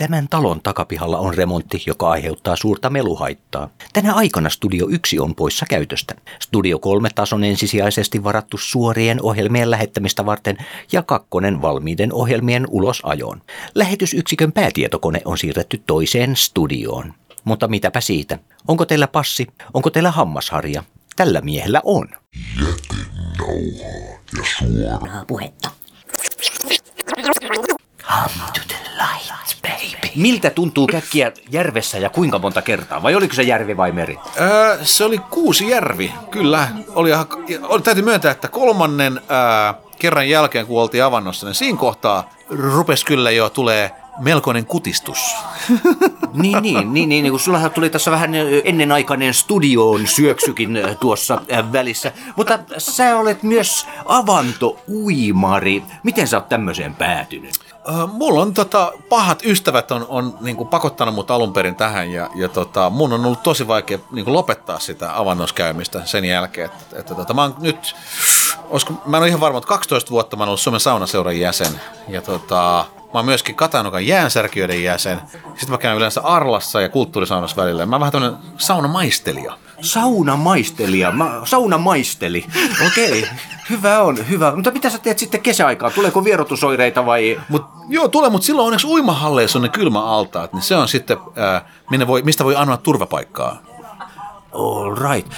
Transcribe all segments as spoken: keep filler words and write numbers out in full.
Tämän talon takapihalla on remontti, joka aiheuttaa suurta meluhaittaa. Tänä aikana Studio yksi on poissa käytöstä. Studio kolme taas on ensisijaisesti varattu suorien ohjelmien lähettämistä varten ja kakkonen valmiiden ohjelmien ulosajoon. Lähetysyksikön päätietokone on siirretty toiseen studioon. Mutta mitäpä siitä? Onko teillä passi? Onko teillä hammasharja? Tällä miehellä on. Jätin nauhaa ja suoraa puhetta. Miltä tuntuu käkkiä järvessä ja kuinka monta kertaa? Vai oliko se järvi vai meri? Öö, se oli Kuusijärvi, kyllä. Oli, täytyy myöntää, että kolmannen ää, kerran jälkeen, kun oltiin avannossa, niin siinä kohtaa rupesi kyllä jo tulee melkoinen kutistus. Niin, niin, niin, niin, kun sullahan tuli tässä vähän ennenaikainen studioon syöksykin tuossa välissä. Mutta sä olet myös avanto-uimari. Miten sä oot tämmöiseen päätynyt? Mulla on tota, pahat ystävät on, on niinku pakottanut mut alun perin tähän ja, ja tota, mun on ollut tosi vaikea niinku lopettaa sitä avannoskäymistä sen jälkeen. Että, että, tota, mä oon nyt, olisiko, mä en ole ihan varma, että kaksitoista vuotta mä oon ollut Suomen saunaseuran jäsen ja tota, mä oon myöskin Katanukan jäänsärkijöiden jäsen. Sitten mä käyn yleensä Arlassa ja kulttuurisaunassa välillä. Mä oon vähän tämmönen saunamaistelija. Saunamaistelija. Mä, saunamaisteli. Okei. Okay. Hyvä on, hyvä. Mutta mitä sä teet sitten kesäaikaan? Tuleeko vierotusoireita vai... Mut, joo, tulee, mutta silloin onneksi uimahalleissa on ne kylmäaltaat. Niin se on sitten, ää, minne voi, mistä voi anoa turvapaikkaa. All right.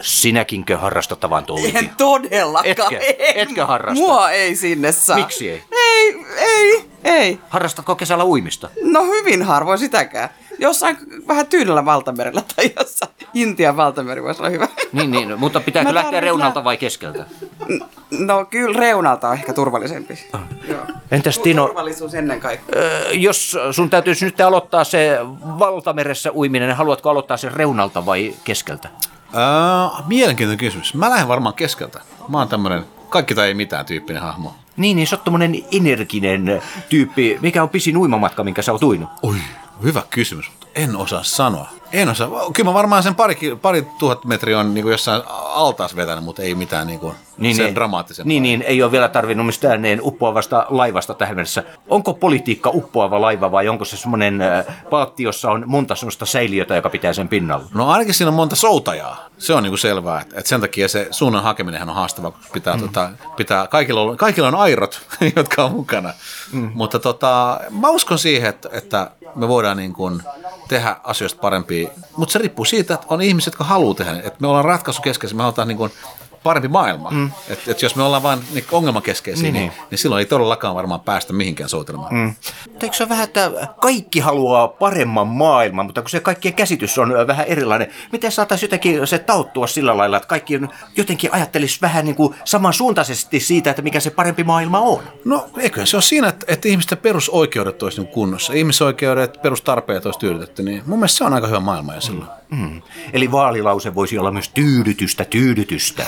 Sinäkinkö harrastat avanto-uintia? En todellakaan. Etkä, etkö harrasta? Mua ei sinne saa. Miksi ei? Ei, ei, ei. Harrastatko kesällä uimista? No hyvin harvoin sitäkään. Jossain vähän tyynellä valtamerellä tai jossain Intian valtameri voisi olla hyvä. Niin, niin, mutta pitääkö lähteä reunalta lä- vai keskeltä? No, no kyllä reunalta on ehkä turvallisempi. Ah. Joo. Entäs Tino? Turvallisuus ennen kaikkea. Öö, jos sun täytyisi nyt aloittaa se valtameressä uiminen, niin haluatko aloittaa sen reunalta vai keskeltä? Öö, mielenkiintoinen kysymys. Mä lähden varmaan keskeltä. Mä oon tämmönen kaikki tai ei mitään tyyppinen hahmo. Niin, niin sä oot tommonen energinen tyyppi. Mikä on pisin uimamatka, minkä sä oot uinut? Oi, hyvä kysymys, mutta en osaa sanoa. En osaa. Kyllä mä varmaan sen pari, pari tuhat metriä on niin jossain altaas vetänyt, mutta ei mitään niin niin, sen dramaattisempaa. Niin, niin, ei ole vielä tarvinnut mistään niin uppoavasta laivasta tähän mennessä. Onko politiikka uppoava laiva vai onko se semmoinen paatti, jossa on monta semmoista säiliötä, joka pitää sen pinnalla? No ainakin siinä on monta soutajaa. Se on niin selvää, että sen takia se suunnan hakeminenhan on haastava, kun pitää, mm-hmm. tota, pitää kaikilla, on, kaikilla on airot, jotka on mukana. Mm-hmm. Mutta tota, mä uskon siihen, että, että me voidaan niin kuin tehdä asioista parempia, mutta se riippuu siitä, että on ihmiset, jotka haluaa tehdä. Että me ollaan ratkaisukeskeisiä, me halutaan niin kuin parempi maailma. Mm. Että et jos me ollaan vain niin ongelmakeskeisiä, niin, niin, niin. niin silloin ei todellakaan varmaan päästä mihinkään soutelemaan. Mm. Eikö se ole vähän, että kaikki haluaa paremman maailman, mutta kun se kaikkien käsitys on vähän erilainen, miten saataisiin jotenkin se tauttua sillä lailla, että kaikki jotenkin ajattelisi vähän niin kuin samansuuntaisesti siitä, että mikä se parempi maailma on? No eiköhän se ole siinä, että, että ihmisten perusoikeudet olisivat kunnossa. Ihmisoikeudet, perustarpeet olisi tyydytetty, niin mun mielestä se on aika hyvä maailma ja silloin. Mm. Mm. Eli vaalilause voisi olla myös tyydytystä, tyydytystä.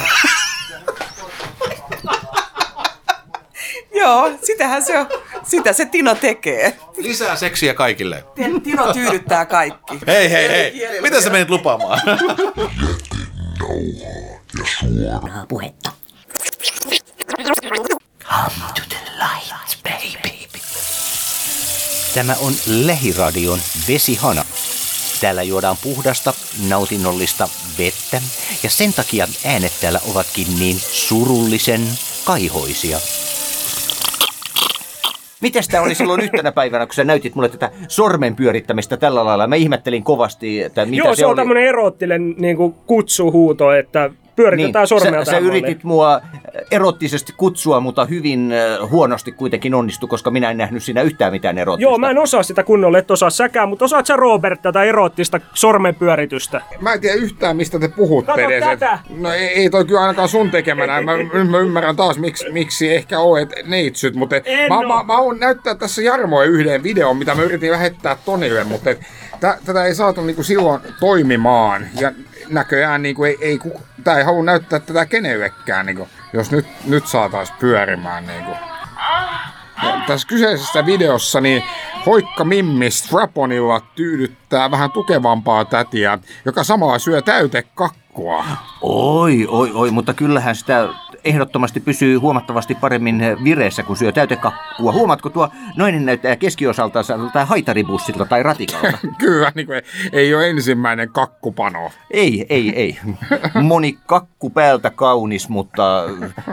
Joo, sitähän se on. Sitä se Tino tekee. Lisää seksiä kaikille. Tino tyydyttää kaikki. Hei, hei, hei. Mitä sä menit lupaamaan? Jätin nauhaa ja suoraa puhetta. Come to the light, baby. Tämä on Lähiradion Vesihana. Täällä juodaan puhdasta, nautinnollista vettä ja sen takia äänet täällä ovatkin niin surullisen kaihoisia. Mites tää oli silloin yhtenä päivänä, kun sä näytit mulle tätä sormen pyörittämistä tällä lailla? Mä ihmettelin kovasti, että mitä Joo, se, se oli. Joo, se on tämmönen eroottinen niin kuin kutsuhuuto, että... Pyöritetään niin, sormea sä, sä yritit mua erottisesti kutsua, mutta hyvin huonosti kuitenkin onnistui, koska minä en nähnyt siinä yhtään mitään erottista. Joo, mä en osaa sitä kunnolla, et osaa säkään, mutta osaat sä Robert tätä erottista sormenpyöritystä? Mä en tiedä yhtään, mistä te puhutte. Kato edes. Tätä! No ei, ei toi kyllä ainakaan sun tekemänä. Mä, mä ymmärrän taas, miksi, miksi ehkä olet neitsyt, mutta mä, mä, mä oon näyttää tässä Jarmoa yhden videon, mitä mä yritin lähettää Tonille, mutta et, tä, tätä ei saatu niinku silloin toimimaan. Ja näköjään niinku ei, ei kukaan. Tää ei halua näyttää tätä kenellekään, niin kuin, jos nyt, nyt saataisiin pyörimään. Niin kuin. Tässä kyseisessä videossa niin Hoikka Mimmi Straponilla tyydyttää vähän tukevampaa tätiä, joka samalla syö täytekakkua. Oi, oi, oi, mutta kyllähän sitä ehdottomasti pysyy huomattavasti paremmin vireessä, kun syö täytekakkua. Huomaatko, tuo nainen näyttää keskiosalta tai haitaribussilta tai ratikalta? Kyllä, niin kuin ei, ei ole ensimmäinen kakkupano. Ei, ei, ei. Moni kakku päältä kaunis, mutta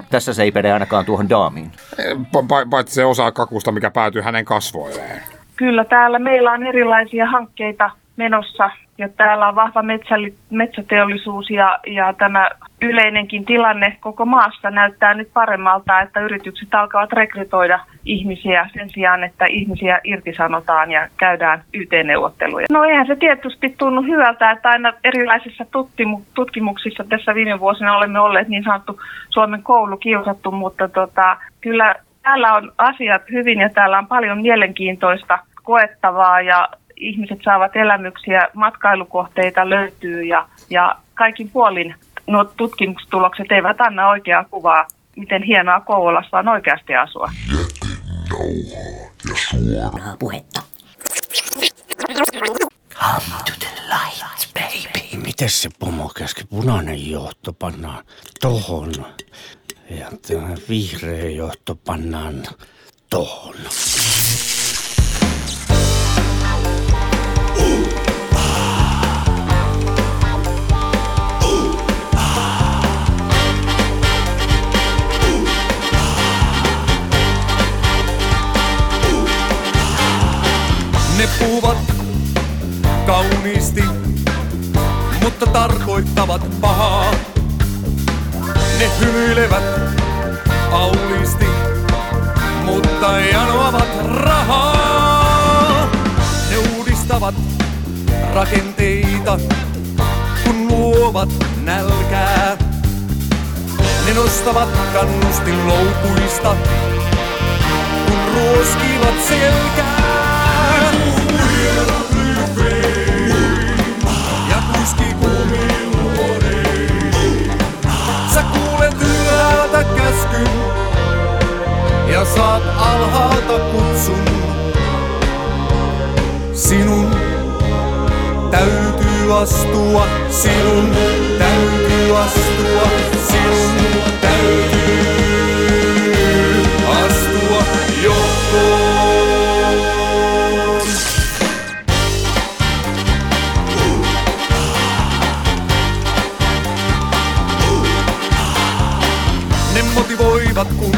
tässä se ei pede ainakaan tuohon daamiin. Pa- paitsi se osa kakusta, mikä päätyy hänen kasvoilleen. Kyllä, täällä meillä on erilaisia hankkeita menossa. Ja täällä on vahva metsä, metsäteollisuus ja, ja tämä yleinenkin tilanne koko maassa näyttää nyt paremmalta, että yritykset alkavat rekrytoida ihmisiä sen sijaan, että ihmisiä irtisanotaan ja käydään Y T-neuvotteluja. No eihän se tietysti tunnu hyvältä, että aina erilaisissa tutkimuksissa tässä viime vuosina olemme olleet niin sanottu Suomen koulu kiusattu, mutta tota, kyllä täällä on asiat hyvin ja täällä on paljon mielenkiintoista koettavaa ja ihmiset saavat elämyksiä, matkailukohteita löytyy ja, ja kaikin puolin nuo tutkimustulokset eivät anna oikeaa kuvaa, miten hienoa Kouvolassa on oikeasti asua. Jätin nauhaa ja suoraa puhetta. Come to the light, baby. Mites se pomo käski punainen johto pannaan tohon ja vihreä johto pannaan tohon? Ne puhuvat kauniisti, mutta tarkoittavat pahaa. Ne hymyilevät auliisti, mutta janoavat rahaa. Ne uudistavat rakenteita, kun luovat nälkää. Ne nostavat kannustinloukuista, kun ruoskivat selkää. Sä kuulet ylhäältä käskyn ja saat alhaalta kutsun. Sinun täytyy astua, sinun täytyy astua, sinun täytyy astua johtoon. Kun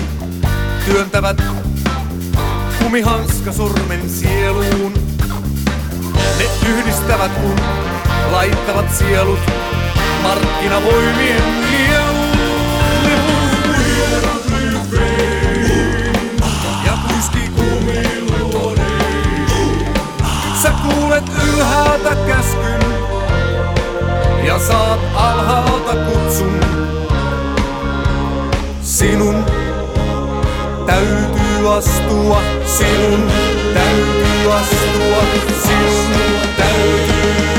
työntävät kumihanska sormen sieluun. Ne yhdistävät kun laittavat sielut markkinavoimien nieluun. Ja kuiski kumiluodeihin. Sä kuulet ylhäältä käskyn ja saat alhaalta kutsun. Sinun täytyy astua, sinun täytyy astua, sinun täytyy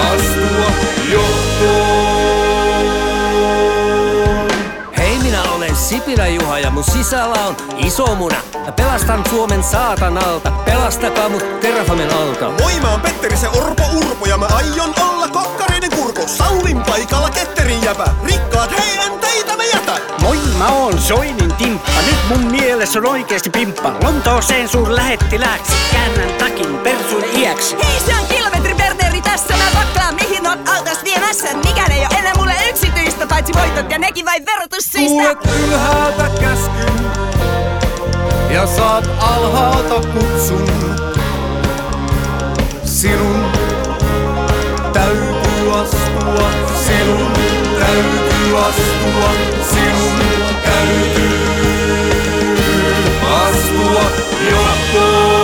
astua johtoon. Hei, minä olen Sipilä Juha ja mun sisällä on iso muna. Mä pelastan Suomen saatanalta, pelastakaa mut Terrafamen alta. Moi, mä oon Petteri se Orpo Urpo ja mä aion olla kokkareiden kurko. Saulin paikalla ketterin jäpä, rikkaat hei en teitä mä jätä. Moi, mä oon Soinin Timppa, nyt mun mielessä on oikeesti pimppa. Lontooseen sun lähettilääksi, käännän takin persun iäksi. Hei, se on kilometri Berneri tässä, mä vaklaan mihin on altas viemässä. Mikään ei oo enää mulle yksityistä, paitsi voitot ja nekin vain verotussyistä. Kuulet ylhäältä käskyn ja saat alhaalta kutsun. Sinun täytyy astua, sinun täytyy astua, sinun täytyy astua johtoon.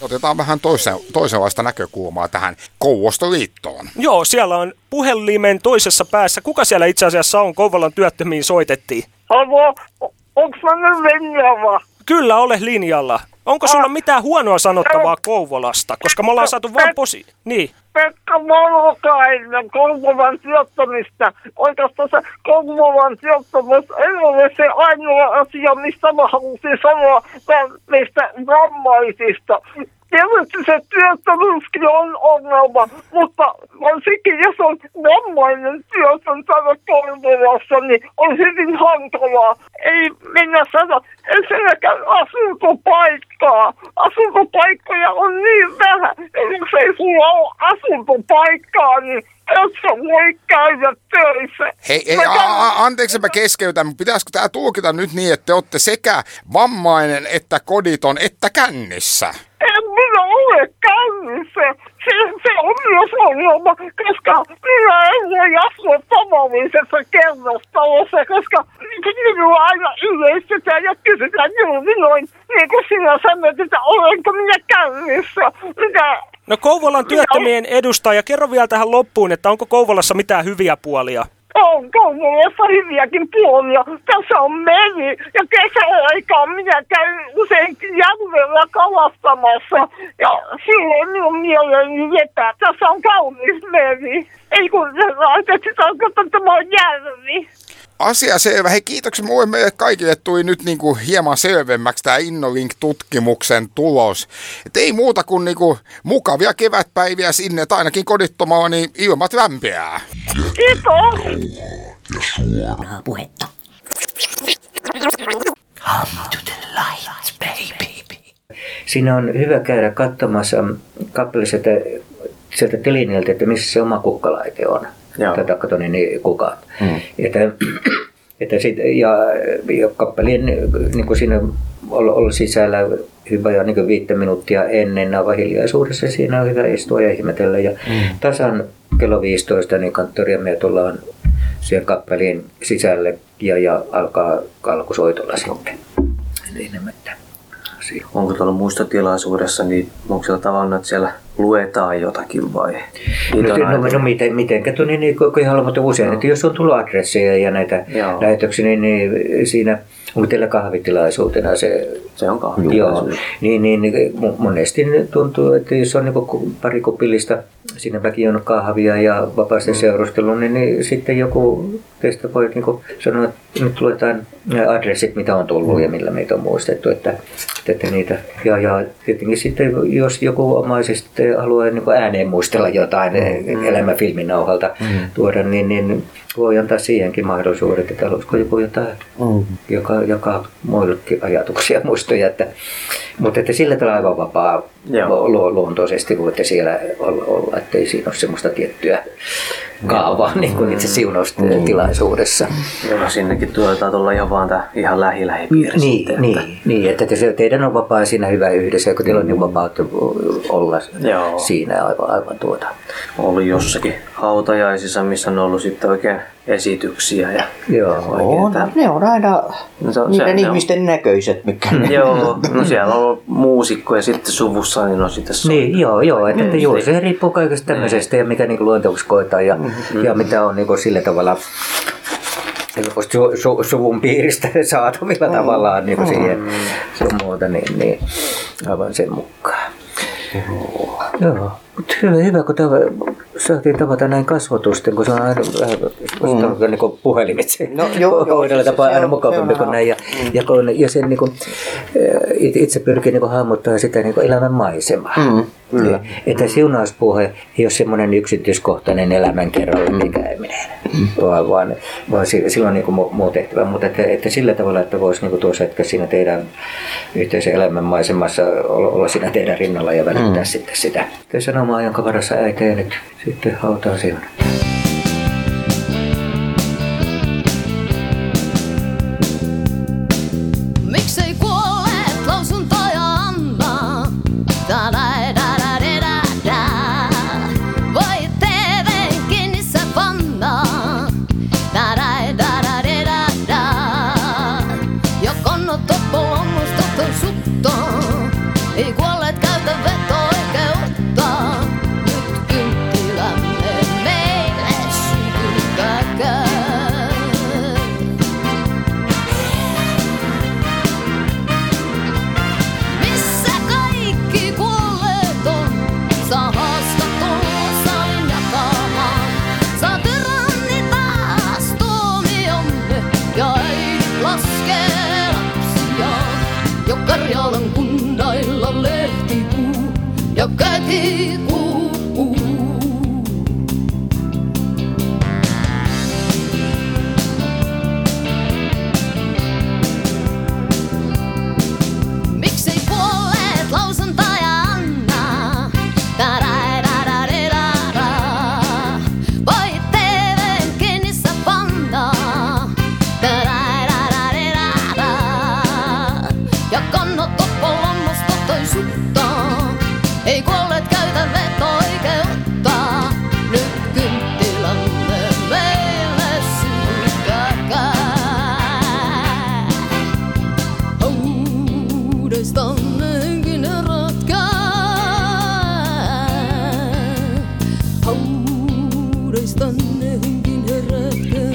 Otetaan vähän toisen, toisenlaista näkökulmaa tähän Kouvostoliittoon. Joo, siellä on puhelimen toisessa päässä. Kuka siellä itse asiassa on? Kouvolan työttömiin soitettiin. Haloo, onks mä nyt linjalla? Kyllä, ole linjalla. Onko sulla ah. mitään huonoa sanottavaa Pek- Kouvolasta? Koska me ollaan saatu Pek- vain posi... Niin. Pekka Molokainen Kouvolan sijoittamista. Oikeastaan se Kouvolan sijoittamista ei ole se ainoa asia, mistä mä halusin sanoa niistä vammaisista. Tietysti se työttömyyskin on ongelma, mutta varsinkin jos on vammainen työtön täällä Kouvolassa, niin on hyvin hankalaa. Ei minä sano ensinnäkään asuntopaikkaa. Asuntopaikkoja on niin vähän, jos ei sulla ole asuntopaikkaa, niin et sä voi käydä töissä. Hei, hei a- a- anteeksi mä keskeytän, pitäisikö tää tulkita nyt niin, että te ootte sekä vammainen että koditon että kännissä? En minä ole kännissä. Se, se on myös ongelma, koska minä en voi asua tavallisessa kerrostalossa, koska minua aina yleistetään ja kysytään minun milloin, niin kuin sinä sanoit, että olenko minä kännissä. Minä... No Kouvolan työttömien edustaja, kerro vielä tähän loppuun, että onko Kouvolassa mitään hyviä puolia? On Kouvolassa hyviäkin puolia. Tässä on meri ja kesäaikaan minä käyn usein järvellä kalastamassa ja silloin minun mieleeni vetää. Tässä on kaunis meri. Ei kun ajattelin, että tämä on järvi. Asia selvä. Hei, kiitoksia. Meille kaikille tuli nyt niinku hieman selvemmäksi tämä InnoLink-tutkimuksen tulos. Et ei muuta kuin niinku mukavia kevätpäiviä sinne, tai ainakin kodittomalla, niin ilmat lämpiää. Suoraa puhetta. Come to the light, baby. Siinä on hyvä käydä katsomassa kappale sieltä, sieltä telineeltä, että missä se oma kukkalaite on. Tätä katsoin, niin kukaan. Mm. Että, että sit, ja, ja kappaleen niin siinä on ollut sisällä hyvä ja niin viittä minuuttia ennen avahiljaisuudessa. Siinä on hyvä istua ja ihmetellä. Ja mm. tasan kello viisitoista niin kanttoria me tullaan siihen kappaleen sisälle ja, ja alkaa alkusoitolla sitten. Onko tuolla muista tilaisuudessa, niin onko siellä tavallaan, että siellä luetaan jotakin vai? No, no, no miten, mitenkä tuli niin, kun haluamme usein, no. että jos on tullut adresseja ja näitä Joo. lähetyksiä, niin, niin siinä on teillä kahvitilaisuutena se. Se on kahvitilaisuus. Joo, niin, niin monesti tuntuu, että jos on niin pari kopillista, siinä väki on kahvia ja vapaasti mm. seurustelu, niin, niin sitten joku teistä voi niin sanoa, että nyt luetaan adressit, mitä on tullut mm. ja millä meitä on muistettu. Että, että niitä. Ja, ja tietenkin sitten, jos joku omaisista haluaa niin ääneen muistella jotain mm. elämäfilmin nauhalta mm. tuoda, niin, niin voi antaa siihenkin mahdollisuudet, että haluaisiko joku jotain, mm. joka, joka muillekin ajatuksia muistoja. Että, mutta että sillä tavalla aivan vapaa lu- luontoisesti voitte siellä olla, olla, ettei siinä ole semmoista tiettyä kaavaa mm. niin kuin itse siunaustilaisuudessa. Mm. No, sinnekin tuotaan tulla ihan vaan tämä ihan lähi-lähipiirissä. Niin, sitten, niin, että. niin, että te, teidän on vapaa siinä hyvä yhdessä, kun teillä on niin vapautta olla Joo. siinä aivan, aivan tuota. Oli jossakin hautajaisissa, missä on ollut sitten oikein esityksiä. Ja joo, ne on aina no, se, niiden se, ihmisten on. näköiset. Mikä joo, no siellä on muusikko ja sitten suvussa niin on sitten soittaa. Niin, joo, joo, että mm, joo, se riippuu kaikesta tämmöisestä mm. ja mikä niin luonteoksi koetaan ja, mm-hmm. ja mitä on niin sillä tavalla su, su, suvun piiristä saatavilla mm. tavallaan niin siihen mm. sun muuta, niin, niin aivan sen mukaan. Joo. Joo. Mutta hyvä, hyvä, kun tämä, saatiin tavata näin kasvotusten, kun se on aina mm. niin puhelimitse. No, Oudella tapaa aina mukavampi kuin näin. Ja, mm. ja, kun, ja sen niin kuin, itse pyrkii niin hahmottaa sitä niin elämän maisemaa. Mm. Mm. Että siunauspuhe ei ole semmoinen yksityiskohtainen elämänkerralla mm. käyminen, mm. vaan, vaan, vaan silloin niin muu, muu tehtävä. Mutta että, että sillä tavalla, että voisi niin tuossa hetkessä siinä teidän yhteisen elämän maisemassa olla siinä teidän rinnalla ja välittää mm. sitten sitä. Sanomaan, jonka varassa äiti ja nyt sitten hautaa siunaa. Miksei kuolleet lausuntoja anna? Da-da-da-da-da-da-da. Voi T V:n kiinni se panna. Da-da-da-da-da-da-da. Ja kannattaa polomasta ton sutta. Ei kuolleet käytä vetoa. Nyt kynttilänne meillä Karjalan kunnailla lehtipuu ja käki kuukuu. Miksei kuolleet lausuntaja Anna? Ei kuolleet käytä veto-oikeutta, nyt kynttilämme meille sylkääkää. Haudeistannekin herätkää, haudeistannekin herätkää,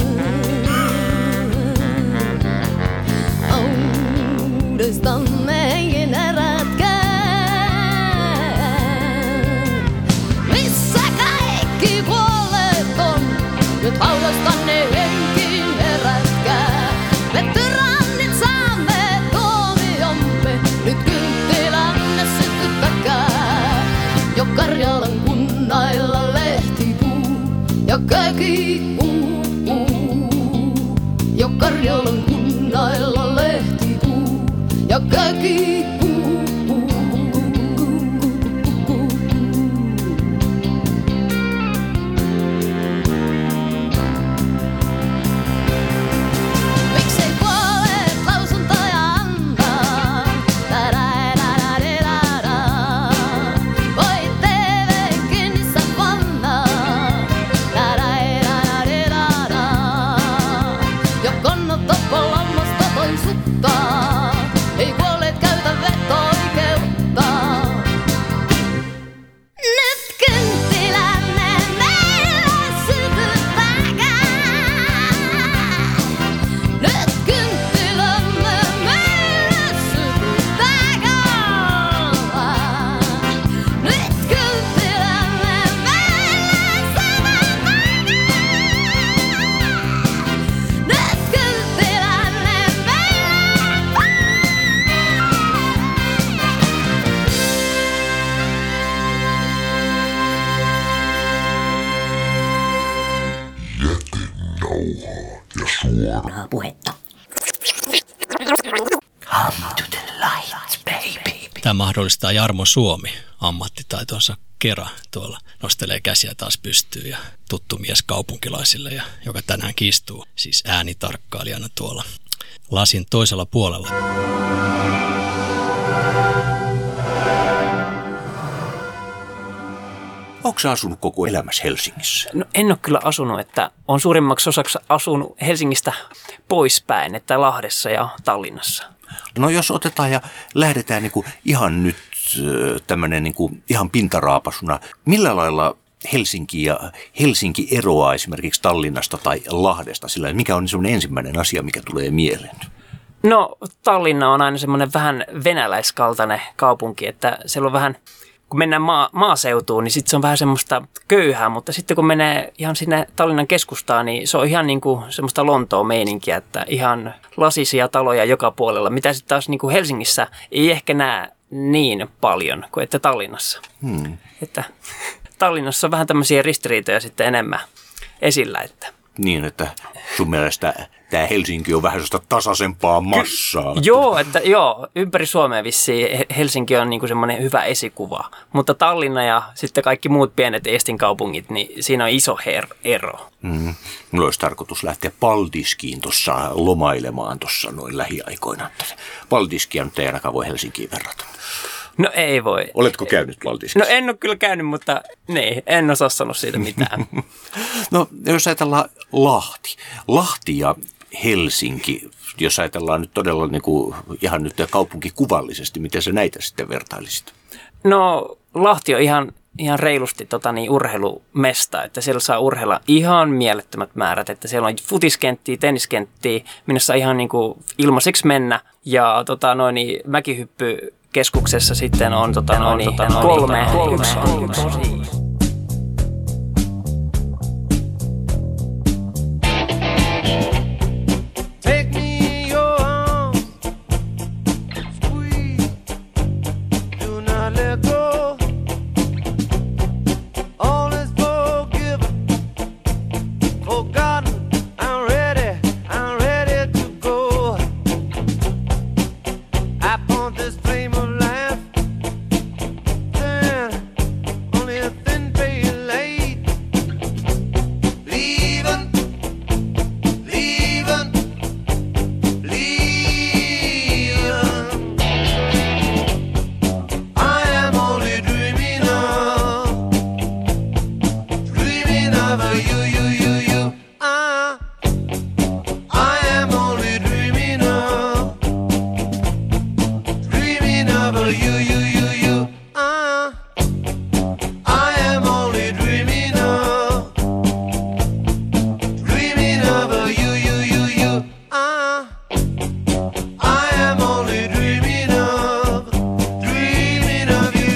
haudeistannekin herätkää. Nyt haudastanne henkiin herätkää. Me tyrannit saamme tuomiomme, nyt kynttilänne sytyttäkää. Jo Karjalan kunnailla lehtipuu ja käkipuu. Jo Karjalan kunnailla lehtipuu ja käkipuu. Mahdollistaa Jarmo Suomi ammattitaitonsa kera, tuolla nostelee käsiä taas pystyyn ja tuttu mies kaupunkilaisille, ja joka tänäänkin istuu siis äänitarkkailijana tuolla lasin toisella puolella. Onko sä asunut koko elämässä Helsingissä? No en ole kyllä asunut, että olen suurimmaksi osaksi asunut Helsingistä poispäin, että Lahdessa ja Tallinnassa. No jos otetaan ja lähdetään niin kuin ihan nyt tämmöinen niin kuin ihan pintaraapasuna, millä lailla Helsinki ja Helsinki eroaa esimerkiksi Tallinnasta tai Lahdesta, sillä mikä on semmoinen ensimmäinen asia, mikä tulee mieleen? No Tallinna on aina semmoinen vähän venäläiskaltainen kaupunki, että siellä on vähän, kun mennään maa, maaseutuun, niin sitten se on vähän semmoista köyhää, mutta sitten kun menee ihan sinne Tallinnan keskustaan, niin se on ihan niin kuin semmoista Lontoon-meininkiä, että ihan lasisia taloja joka puolella, mitä sitten taas niin kuin Helsingissä ei ehkä näe niin paljon kuin että Tallinnassa. Hmm. Että Tallinnassa on vähän tämmöisiä ristiriitoja sitten enemmän esillä, että... Niin, että sun mielestä tämä Helsinki on vähän sellaista tasaisempaa massaa. Ky- joo, että joo, ympäri Suomea vissiin Helsinki on niinku semmoinen hyvä esikuva, mutta Tallinna ja sitten kaikki muut pienet Eestin kaupungit, niin siinä on iso her- ero. Mm. Mulla olisi tarkoitus lähteä Paldiskiin tuossa lomailemaan tuossa noin lähiaikoina. Paldiskia nyt ei ainakaan voi Helsinkiin verrata. No ei voi. Oletko käynyt Paldskissa? No en ole kyllä käynyt, mutta niin, en osaa sanoa siitä mitään. No jos ajatellaan Lahti. Lahti ja Helsinki, jos ajatellaan nyt todella niin kuin, ihan nyt kaupunkikuvallisesti, miten sä näitä sitten vertailisit? No Lahti on ihan, ihan reilusti tota, niin, urheilumesta, että siellä saa urheilla ihan mielettömät määrät, että siellä on futiskenttiä, tenniskenttiä, minne saa ihan niin kuin, ilmaiseksi mennä ja tota, noin, niin, mäkihyppy. Keskuksessa sitten on tota, no, niin, tota, no, kolme, kolme, yksi, kolme. Yksi. Take me your arms, squeeze W U U U. Uh, I am only dreaming of, dreaming of a U U U U. Uh, I am only dreaming of, dreaming of you.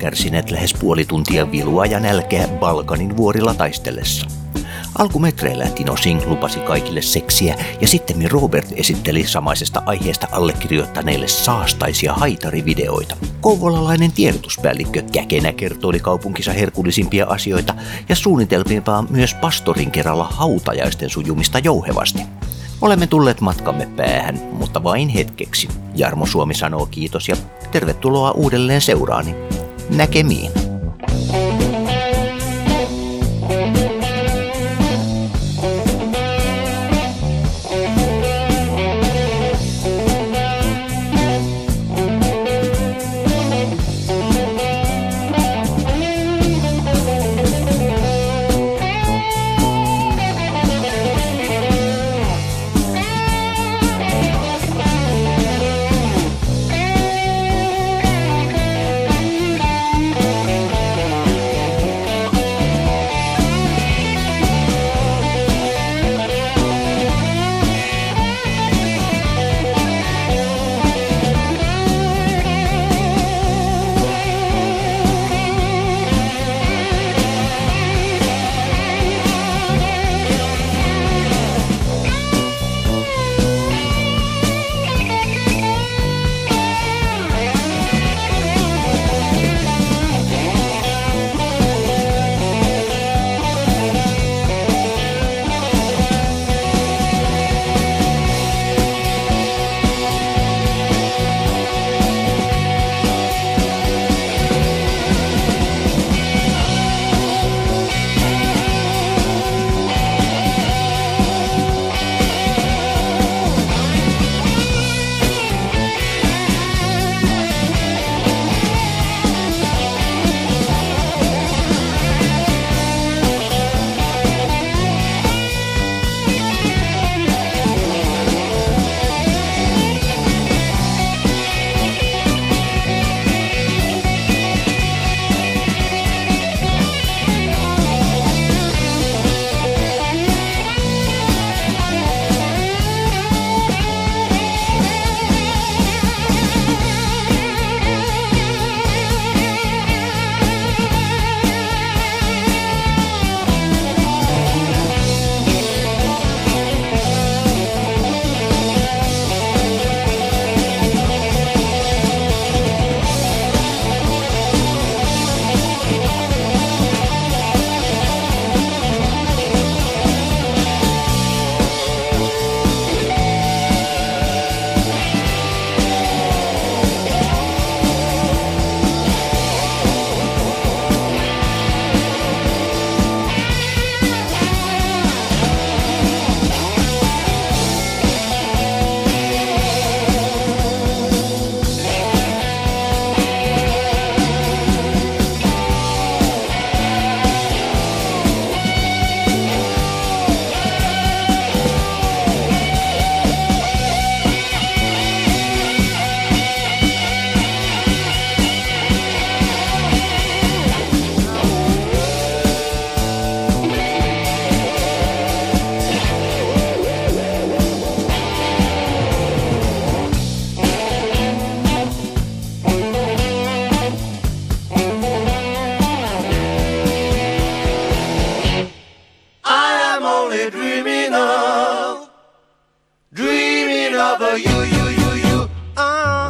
Kärsineet lähes puoli tuntia vilua ja nälkeä Balkanin vuorilla taistellessa. Alkumetreillä Tino Singh lupasi kaikille seksiä ja sitten Robert esitteli samaisesta aiheesta allekirjoittaneille saastaisia haitarivideoita. Kouvolalainen tiedotuspäällikkö Käkenä kertoi kaupunkinsa herkullisimpia asioita ja suunnitelmiinpaan myös pastorin kerralla hautajaisten sujumista jouhevasti. Olemme tulleet matkamme päähän, mutta vain hetkeksi. Jarmo Suomi sanoo kiitos ja tervetuloa uudelleen seuraani. Näkemiin. Dreaming of you, you, you, you. Ah.